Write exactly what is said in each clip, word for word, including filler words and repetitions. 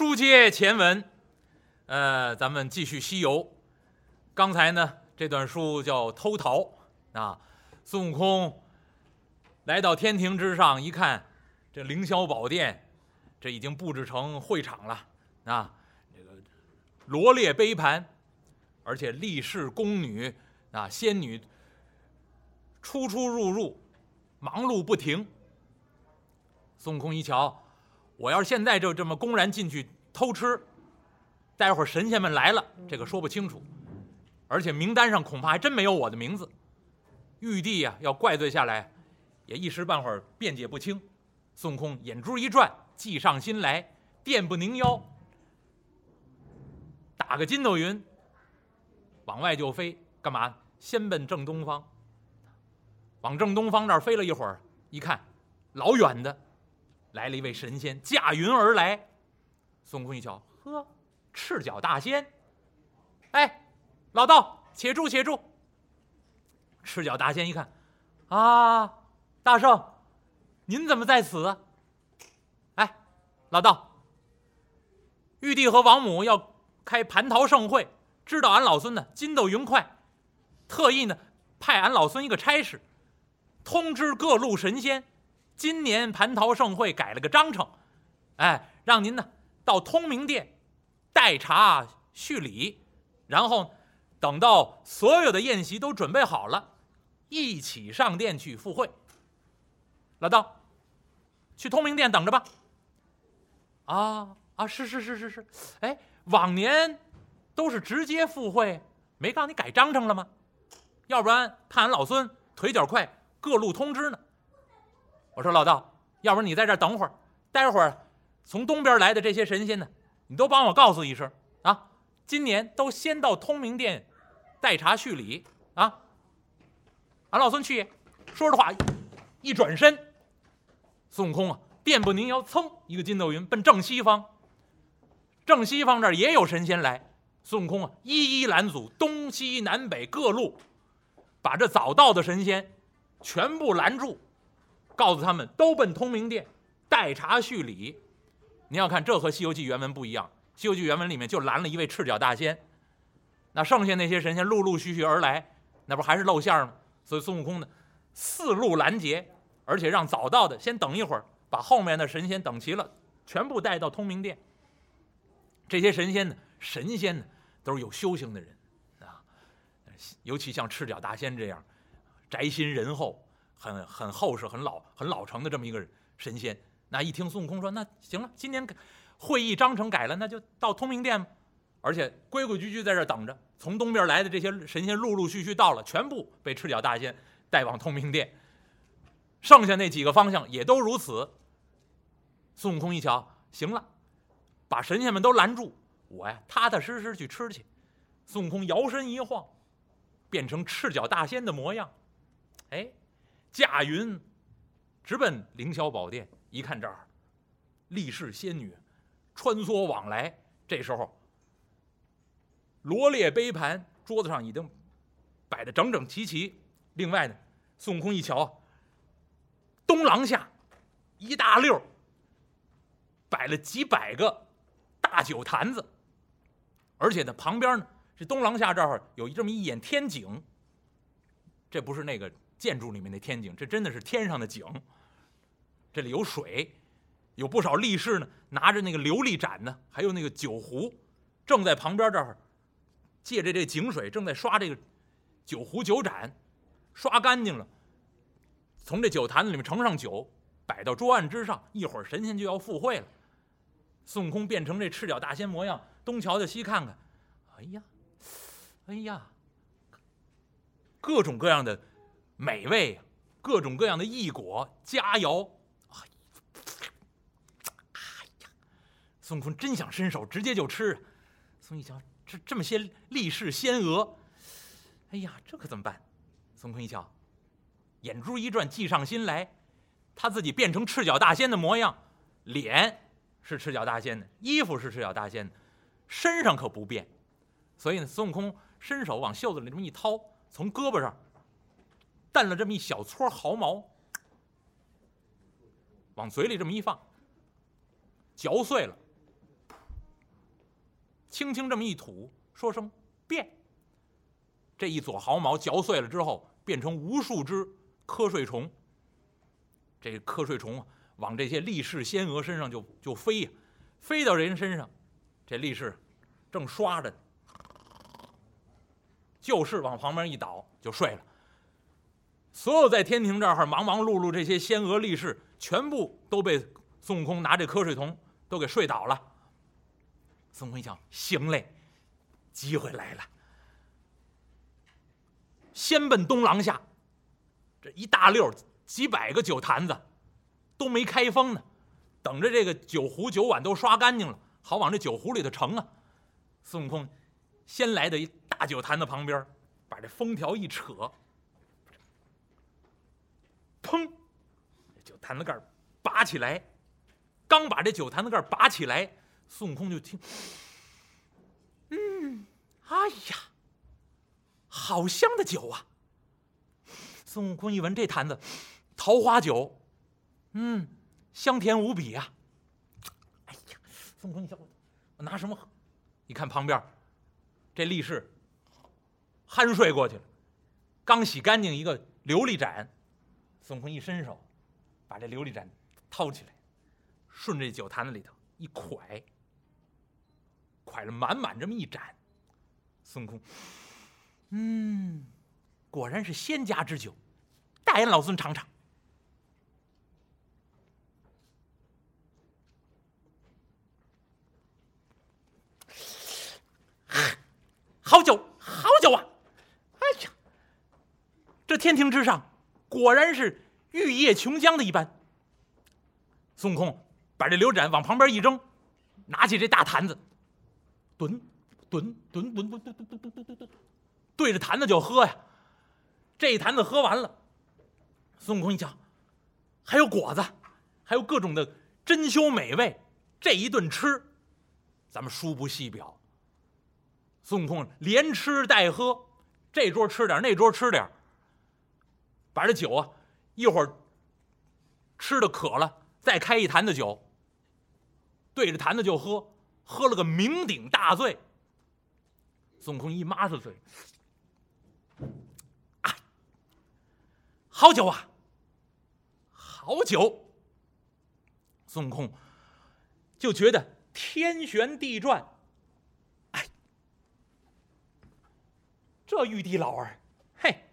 书接前文，呃，咱们继续西游。刚才呢，这段书叫《偷桃》啊。孙悟空来到天庭之上，一看这凌霄宝殿，这已经布置成会场了啊。这个罗列杯盘，而且力士、宫女啊、仙女出出入入，忙碌不停。孙悟空一瞧，我要是现在就这么公然进去偷吃，待会儿神仙们来了，这个说不清楚，而且名单上恐怕还真没有我的名字。玉帝啊，要怪罪下来，也一时半会儿辩解不清。孙悟空眼珠一转，计上心来，电不宁腰，打个筋斗云，往外就飞。干嘛？先奔正东方。往正东方那儿飞了一会儿，一看，老远的来了一位神仙，驾云而来。孙悟空一瞧，呵，赤脚大仙。哎，老道，且住且住。赤脚大仙一看，啊，大圣，您怎么在此？哎，老道，玉帝和王母要开蟠桃盛会，知道俺老孙呢筋斗云快，特意呢派俺老孙一个差事，通知各路神仙，今年蟠桃盛会改了个章程，哎，让您呢到通明殿代茶叙礼，然后等到所有的宴席都准备好了，一起上殿去赴会。老道，去通明殿等着吧。啊啊，是是是是是。哎，往年都是直接赴会，没告诉你改章程了吗？要不然看俺老孙腿脚快，各路通知呢。我说老道，要不然你在这儿等会儿，待会儿从东边来的这些神仙呢，你都帮我告诉一声啊！今年都先到通明殿代茶叙礼啊！俺老孙去也。说着话，一转身，孙悟空啊，电不宁腰，噌一个筋斗云奔正西方。正西方这儿也有神仙来，孙悟空啊，一一拦阻，东西南北各路，把这早到的神仙全部拦住。告诉他们都奔通明殿代茶叙礼。您要看，这和西游记原文不一样，西游记原文里面就拦了一位赤脚大仙，那剩下那些神仙陆陆续续而来，那不还是露馅吗？所以孙悟空呢四路拦截，而且让早到的先等一会儿，把后面的神仙等齐了全部带到通明殿。这些神仙呢神仙呢都是有修行的人啊，尤其像赤脚大仙这样宅心仁厚，很很厚实、很老、很老成的这么一个神仙，那一听孙悟空说：“那行了，今年会议章程改了，那就到通明殿吧。”而且规规矩矩在这等着。从东边来的这些神仙陆陆续续到了，全部被赤脚大仙带往通明殿。剩下那几个方向也都如此。孙悟空一瞧，行了，把神仙们都拦住，我呀踏踏实实去吃去。孙悟空摇身一晃，变成赤脚大仙的模样，哎。驾云直奔凌霄宝殿，一看这儿力士仙女穿梭往来。这时候罗列杯盘，桌子上已经摆得整整齐齐。另外呢，孙悟空一瞧，东廊下一大溜摆了几百个大酒坛子，而且呢旁边呢是东廊下这儿有这么一眼天井，这不是那个建筑里面的天井，这真的是天上的井。这里有水，有不少力士呢拿着那个琉璃盏呢，还有那个酒壶，正在旁边这儿借着这井水正在刷这个酒壶酒盏，刷干净了从这酒坛子里面盛上酒，摆到桌案之上。一会儿神仙就要赴会了。孙悟空变成这赤脚大仙模样，东瞧瞧西看看，哎呀哎呀，各种各样的美味，各种各样的异果佳肴。哎呀，孙悟空真想伸手直接就吃。孙悟空一瞧，这这么些力士仙娥，哎呀，这可怎么办？孙悟空一瞧，眼珠一转，计上心来，他自己变成赤脚大仙的模样，脸是赤脚大仙的，衣服是赤脚大仙的，身上可不变。所以呢，孙悟空伸手往袖子里这么一掏，从胳膊上淡了这么一小撮毫毛，往嘴里这么一放，嚼碎了，轻轻这么一吐，说声变。这一撮毫毛嚼碎了之后，变成无数只瞌睡虫。这瞌睡虫往这些力士仙娥身上就就飞呀，飞到人身上。这力士正刷着，就是往旁边一倒就睡了。所有在天庭这儿忙忙碌碌这些仙娥力士，全部都被孙悟空拿这瞌睡虫都给睡倒了。孙悟空一想，行嘞，机会来了。先奔东廊下，这一大溜几百个酒坛子都没开封呢，等着这个酒壶酒碗都刷干净了，好往这酒壶里头盛啊。孙悟空先来到一大酒坛子旁边，把这封条一扯，砰！酒坛子盖拔起来，刚把这酒坛子盖拔起来，孙悟空就听，嗯，哎呀，好香的酒啊！孙悟空一闻这坛子，桃花酒，嗯，香甜无比啊！哎呀，孙悟空一想，我拿什么喝？你看旁边，这力士酣睡过去了，刚洗干净一个琉璃盏，孙悟空一伸手，把这琉璃盏掏起来，顺着酒坛子里头一蒯，蒯了满满这么一盏，孙悟空。嗯，果然是仙家之酒，大眼老孙尝尝。好酒，好酒啊！哎呀，这天庭之上，果然是玉液琼浆的一般。孙悟空把这刘展往旁边一扔，拿起这大坛子，吨吨吨吨吨吨吨吨吨吨。对着坛子就喝呀，这一坛子喝完了，孙悟空一想，还有果子，还有各种的珍馐美味，这一顿吃，咱们书不细表。孙悟空连吃带喝，这桌吃点，那桌吃点，把这酒啊，一会儿吃的渴了，再开一坛子酒，对着坛子就喝，喝了个酩酊大醉。孙悟空一抹子嘴。好酒啊，好酒！孙悟空就觉得天旋地转，哎，这玉帝老儿，嘿，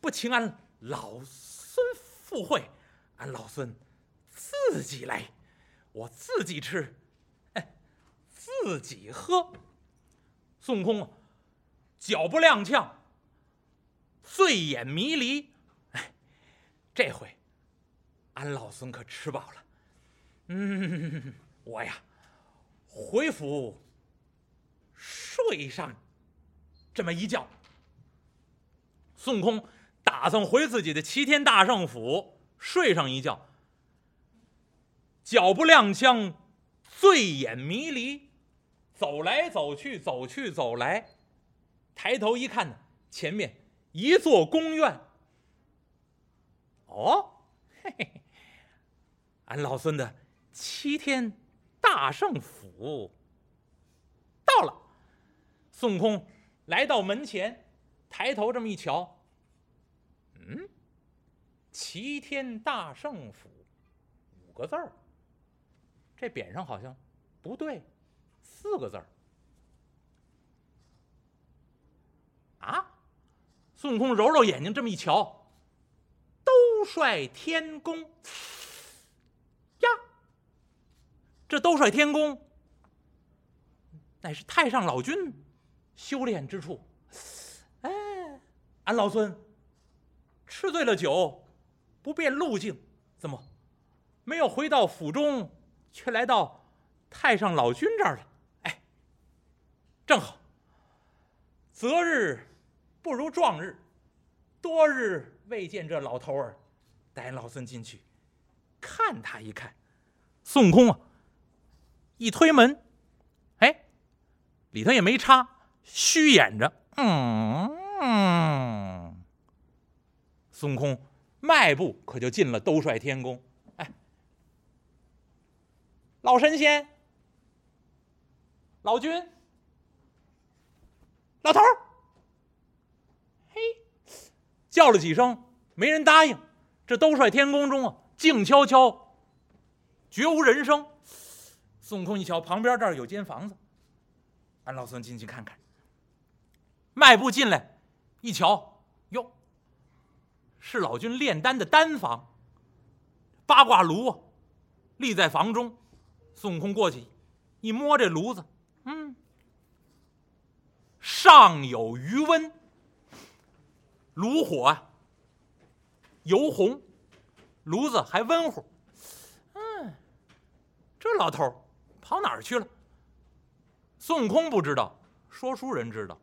不请俺老孙赴会，俺老孙自己来，我自己吃，哎，自己喝。孙悟空啊，脚不踉跄，醉眼迷离。这回，俺老孙可吃饱了。嗯，我呀，回府睡上这么一觉。孙悟空打算回自己的齐天大圣府睡上一觉。脚步踉跄，醉眼迷离，走来走去，走去走来，抬头一看呢，前面一座宫院。哦，嘿嘿，俺老孙的齐天大圣府到了。孙悟空来到门前，抬头这么一瞧，嗯，齐天大圣府五个字儿，这匾上好像不对，四个字儿。啊！孙悟空揉揉眼睛，这么一瞧。兜率天宫呀，这兜率天宫乃是太上老君修炼之处。哎，俺老孙吃醉了酒，不辨路径，怎么没有回到府中，却来到太上老君这儿了？哎，正好，择日不如撞日，多日未见这老头儿，带老孙进去看他一看。孙悟空啊，一推门，哎，里头也没插，虚掩着。嗯嗯，孙悟空迈步可就进了兜率天宫。哎，老神仙，老君，老头儿，嘿，叫了几声没人答应。这兜率天宫中啊，静悄悄，绝无人声。孙悟空一瞧，旁边这儿有间房子，俺老孙进去看看。迈步进来，一瞧，哟，是老君炼丹的丹房。八卦炉啊，立在房中。孙悟空过去一摸这炉子，嗯，上有余温，炉火啊油红，炉子还温乎。嗯，这老头跑哪儿去了？孙悟空不知道，说书人知道。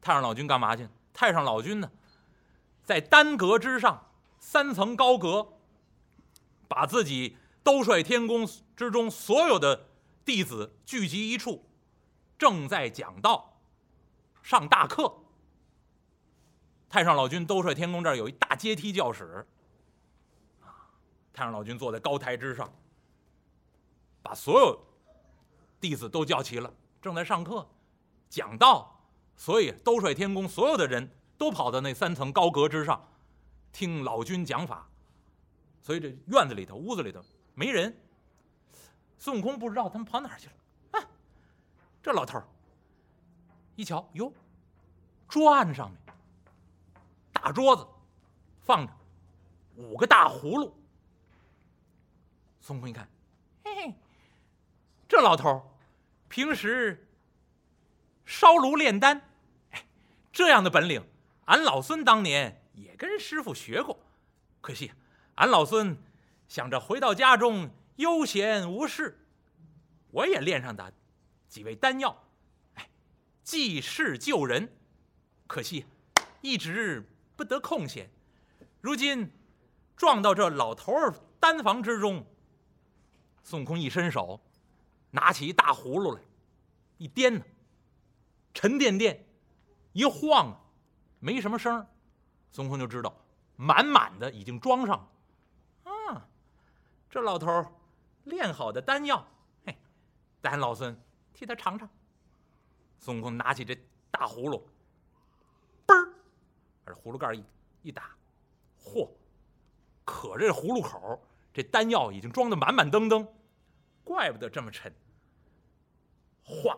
太上老君干嘛去？太上老君呢，在丹阁之上，三层高阁，把自己兜率天宫之中所有的弟子聚集一处，正在讲道，上大课。太上老君兜率天宫这儿有一大阶梯教室，太上老君坐在高台之上，把所有弟子都叫齐了，正在上课讲道，所以兜率天宫所有的人都跑到那三层高阁之上听老君讲法。所以这院子里头屋子里头没人。孙悟空不知道他们跑哪儿去了啊！这老头一瞧，哟，桌案上面大桌子放着五个大葫芦。孙悟空一看，嘿嘿，这老头平时烧炉炼丹，哎，这样的本领俺老孙当年也跟师傅学过，可惜俺老孙想着回到家中悠闲无事，我也炼上的几味丹药，哎，济世救人，可惜一直不得空闲。如今撞到这老头儿丹房之中，孙悟空一伸手，拿起一大葫芦来，一颠呢，沉甸甸，一晃啊，没什么声。孙悟空就知道满满的已经装上了。啊，这老头炼好的丹药，嘿，咱老孙替他尝尝。孙悟空拿起这大葫芦，嘣儿，把葫芦盖一一打，嚯！可这葫芦口这丹药已经装得满满登登，怪不得这么沉。哗，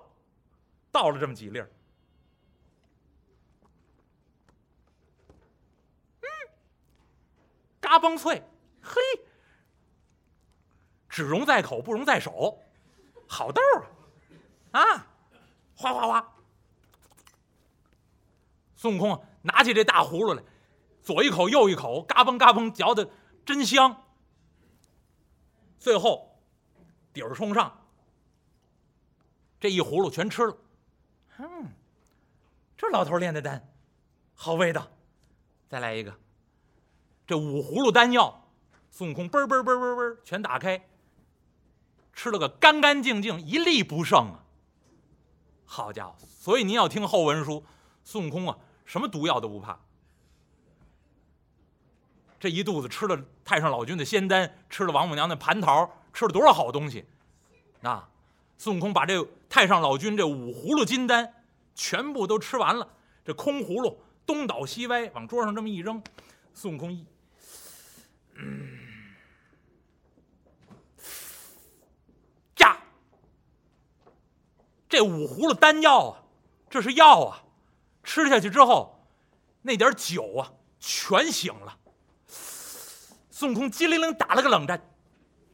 倒了这么几粒儿。嗯，嘎嘣脆。嘿，只溶在口不溶在手，好豆啊！啊，哗哗哗！孙悟空、啊、拿起这大葫芦来，左一口右一口，嘎嘣嘎嘣嚼的真香。最后底儿冲上，这一葫芦全吃了。嗯，这老头炼的丹，好味道！再来一个，这五葫芦丹药。孙悟空嘣嘣嘣嘣嘣全打开，吃了个干干净净，一粒不剩啊！好家伙！所以您要听后文书，孙悟空啊，什么毒药都不怕。这一肚子吃了太上老君的仙丹，吃了王母娘娘蟠桃，吃了多少好东西！啊，孙悟空把这太上老君这五葫芦金丹全部都吃完了，这空葫芦东倒西歪往桌上这么一扔，孙悟空一，嗯。这五葫芦丹药啊，这是药啊，吃下去之后那点酒啊全醒了。孙悟空机灵灵打了个冷战，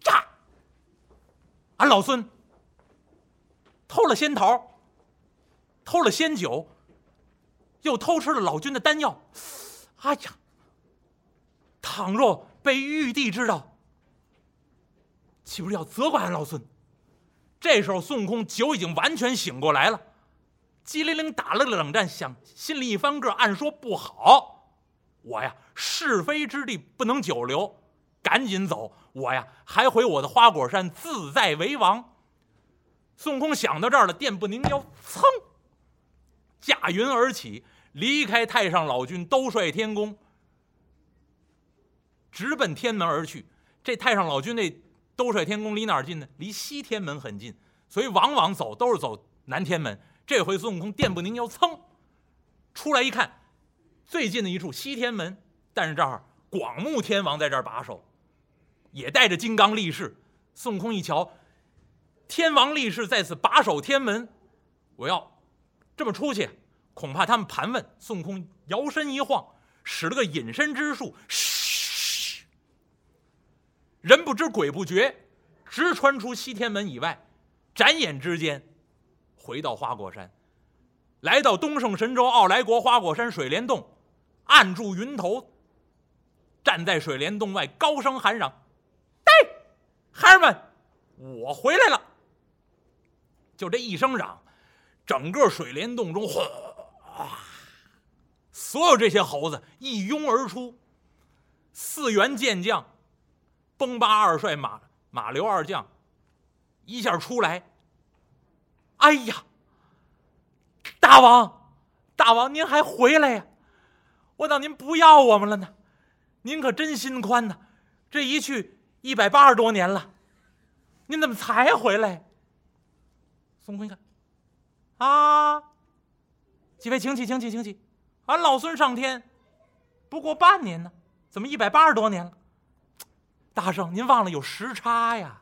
炸！俺老孙偷了仙桃，偷了仙酒，又偷吃了老君的丹药。哎呀，倘若被玉帝知道，岂不是要责怪俺老孙？这时候孙悟空酒已经完全醒过来了，机灵灵打了个冷战，想心里一翻个，按说不好，我呀是非之地不能久留，赶紧走，我呀还回我的花果山自在为王。孙悟空想到这儿了，电不宁腰，噌，驾云而起，离开太上老君兜率天宫，直奔天门而去。这太上老君那兜率天宫离哪儿近呢？离西天门很近，所以往往走都是走南天门。这回孙悟空电不宁腰，噌，出来一看，最近的一处西天门，但是这儿广目天王在这儿把守，也带着金刚力士。孙悟空一瞧，天王力士在此把守天门，我要这么出去，恐怕他们盘问。孙悟空摇身一晃，使了个隐身之术，人不知鬼不觉，直穿出西天门以外，眨眼之间回到花果山，来到东胜神州傲来国花果山水帘洞，按住云头，站在水帘洞外高声喊嚷：“呔，孩儿们，我回来了！”就这一声嚷，整个水帘洞中，哗，所有这些猴子一拥而出。四员健将崩八二帅马马刘二将一下出来，哎呀，大王，大王您还回来呀！我当您不要我们了呢，您可真心宽呐！这一去一百八十多年了，您怎么才回来？孙悟空一看，啊，几位请起，请起，请起！俺老孙上天不过半年呢，怎么一百八十多年了？大圣，您忘了有时差呀！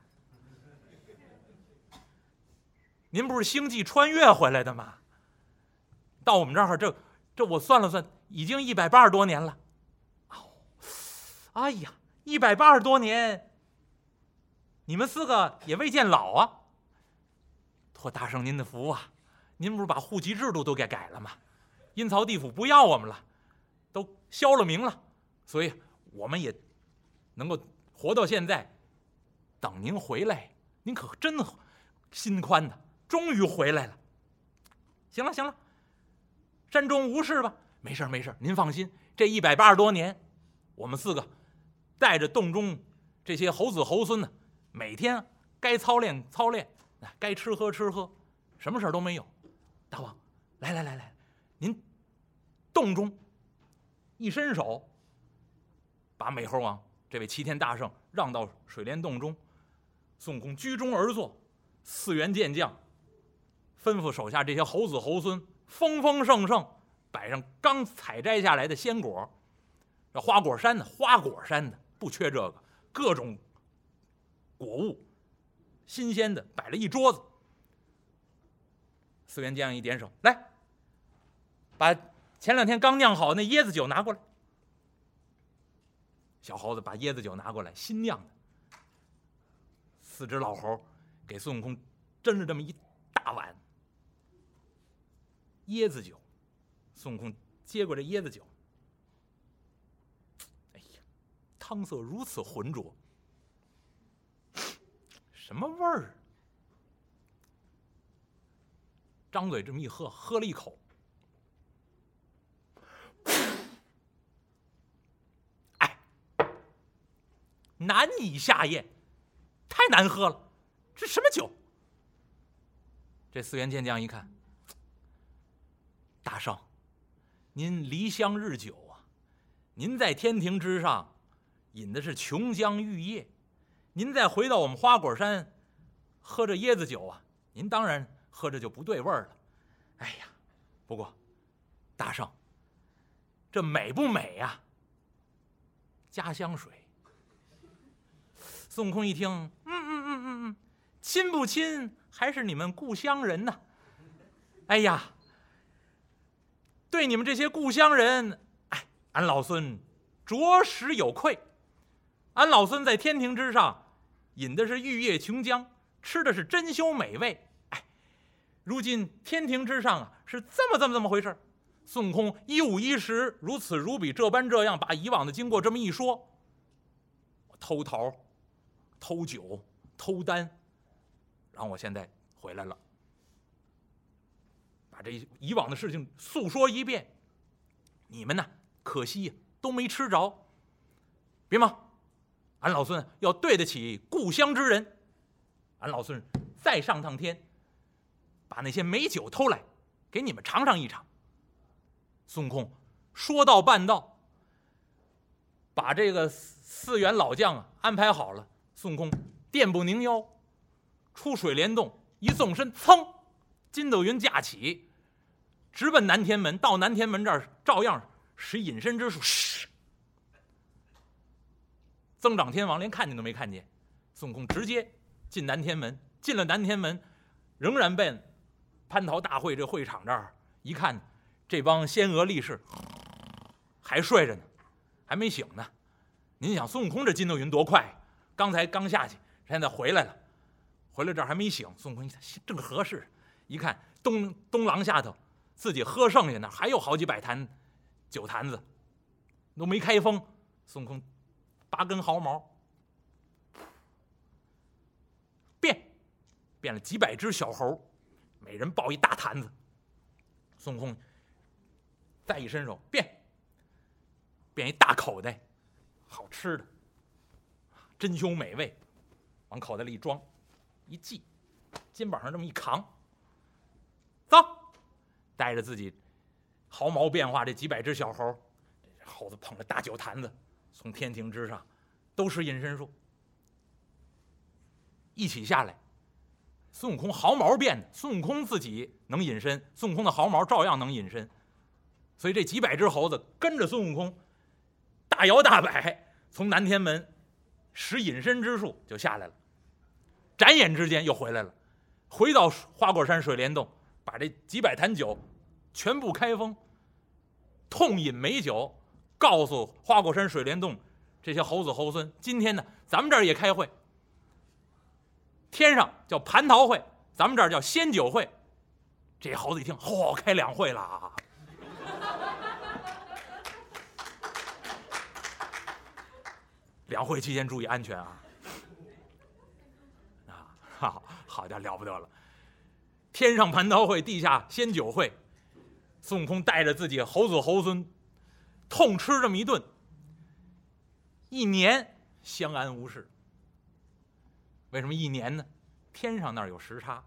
您不是星际穿越回来的吗？到我们这儿，这这我算了算，已经一百八十多年了。哦，哎呀，一百八十多年，你们四个也未见老啊！托大圣您的福啊，您不是把户籍制度都给改了吗？阴曹地府不要我们了，都消了名了，所以我们也能够活到现在，等您回来，您可真心宽的，终于回来了。行了行了，山中无事吧？没事没事，您放心，这一百八十多年，我们四个带着洞中这些猴子猴孙呢，每天该操练操练，该吃喝吃喝，什么事都没有。大王，来来来来，您洞中一伸手，把美猴王这位齐天大圣让到水帘洞中。孙悟空居中而坐，四员健将吩咐手下这些猴子猴孙丰丰盛盛摆上刚采摘下来的鲜果。这花果山的花果山的不缺这个，各种果物新鲜的摆了一桌子。四员健将一点手，来，把前两天刚酿好那椰子酒拿过来。小猴子把椰子酒拿过来，新酿的。四只老猴给孙悟空斟了这么一大碗椰子酒，孙悟空接过这椰子酒，哎呀，汤色如此浑浊，什么味儿？张嘴这么一喝，喝了一口，难以下咽，太难喝了，这什么酒？这四员健将一看，大圣，您离乡日久啊，您在天庭之上饮的是琼浆玉液，您再回到我们花果山喝着椰子酒啊，您当然喝着就不对味儿了。哎呀，不过大圣，这美不美呀、啊？加香水。孙悟空一听，嗯嗯嗯嗯嗯，亲不亲还是你们故乡人呢？哎呀，对你们这些故乡人，哎，俺老孙着实有愧。俺老孙在天庭之上饮的是玉液琼浆，吃的是珍馐美味。哎，如今天庭之上啊，是这么这么这么回事。孙悟空一五一十，如此如彼，这般这样，把以往的经过这么一说，偷桃。偷酒偷丹，然后我现在回来了，把这以往的事情诉说一遍。你们呢，可惜都没吃着。别忙，俺老孙要对得起故乡之人。俺老孙再上趟天，把那些美酒偷来，给你们尝尝一尝。孙悟空说到办到，把这个四员老将啊安排好了。孙悟空电步凝腰，出水帘洞，一纵身，噌，筋斗云架起，直奔南天门，到南天门这儿照样使隐身之术。增长天王连看见都没看见，孙悟空直接进南天门。进了南天门，仍然奔蟠桃大会这会场这儿一看，这帮仙娥力士还睡着呢，还没醒呢。您想孙悟空这筋斗云多快，刚才刚下去，现在回来了，回来这儿还没醒。孙悟空正合适，一看东东廊下头自己喝剩下呢，还有好几百坛酒坛子都没开封。孙悟空拔根毫毛，变变了几百只小猴，每人抱一大坛子。孙悟空再一伸手，变变一大口袋好吃的珍馐美味，往口袋里一装，一系肩膀上这么一扛，走，带着自己毫毛变化这几百只小猴，猴子捧着大酒坛子从天庭之上，都是隐身术，一起下来。孙悟空毫毛变的，孙悟空自己能隐身，孙悟空的毫毛照样能隐身，所以这几百只猴子跟着孙悟空大摇大摆从南天门使隐身之术就下来了，眨眼之间又回来了，回到花果山水帘洞，把这几百坛酒全部开封，痛饮美酒，告诉花果山水帘洞这些猴子猴孙，今天呢咱们这儿也开会，天上叫蟠桃会，咱们这儿叫仙酒会。这猴子一听，嚯、哦，开两会了啊！两会期间注意安全啊！啊，好，好点了不得了！天上蟠桃会，地下仙酒会，孙悟空带着自己猴子猴孙，痛吃这么一顿，一年相安无事。为什么一年呢？天上那儿有时差，